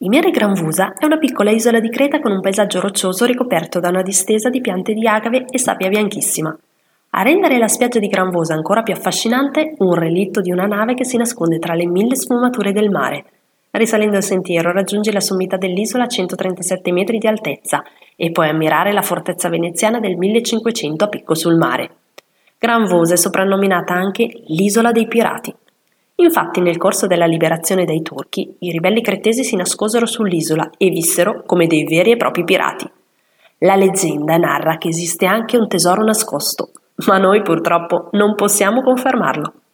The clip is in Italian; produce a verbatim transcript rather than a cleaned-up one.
Imeri Gramvousa è una piccola isola di Creta con un paesaggio roccioso ricoperto da una distesa di piante di agave e sabbia bianchissima. A rendere la spiaggia di Gramvousa ancora più affascinante, un relitto di una nave che si nasconde tra le mille sfumature del mare. Risalendo il sentiero raggiungi la sommità dell'isola a centotrentasette metri di altezza e puoi ammirare la fortezza veneziana del millecinquecento a picco sul mare. Gramvousa è soprannominata anche l'isola dei pirati. Infatti, nel corso della liberazione dai turchi, i ribelli cretesi si nascosero sull'isola e vissero come dei veri e propri pirati. La leggenda narra che esiste anche un tesoro nascosto, ma noi purtroppo non possiamo confermarlo.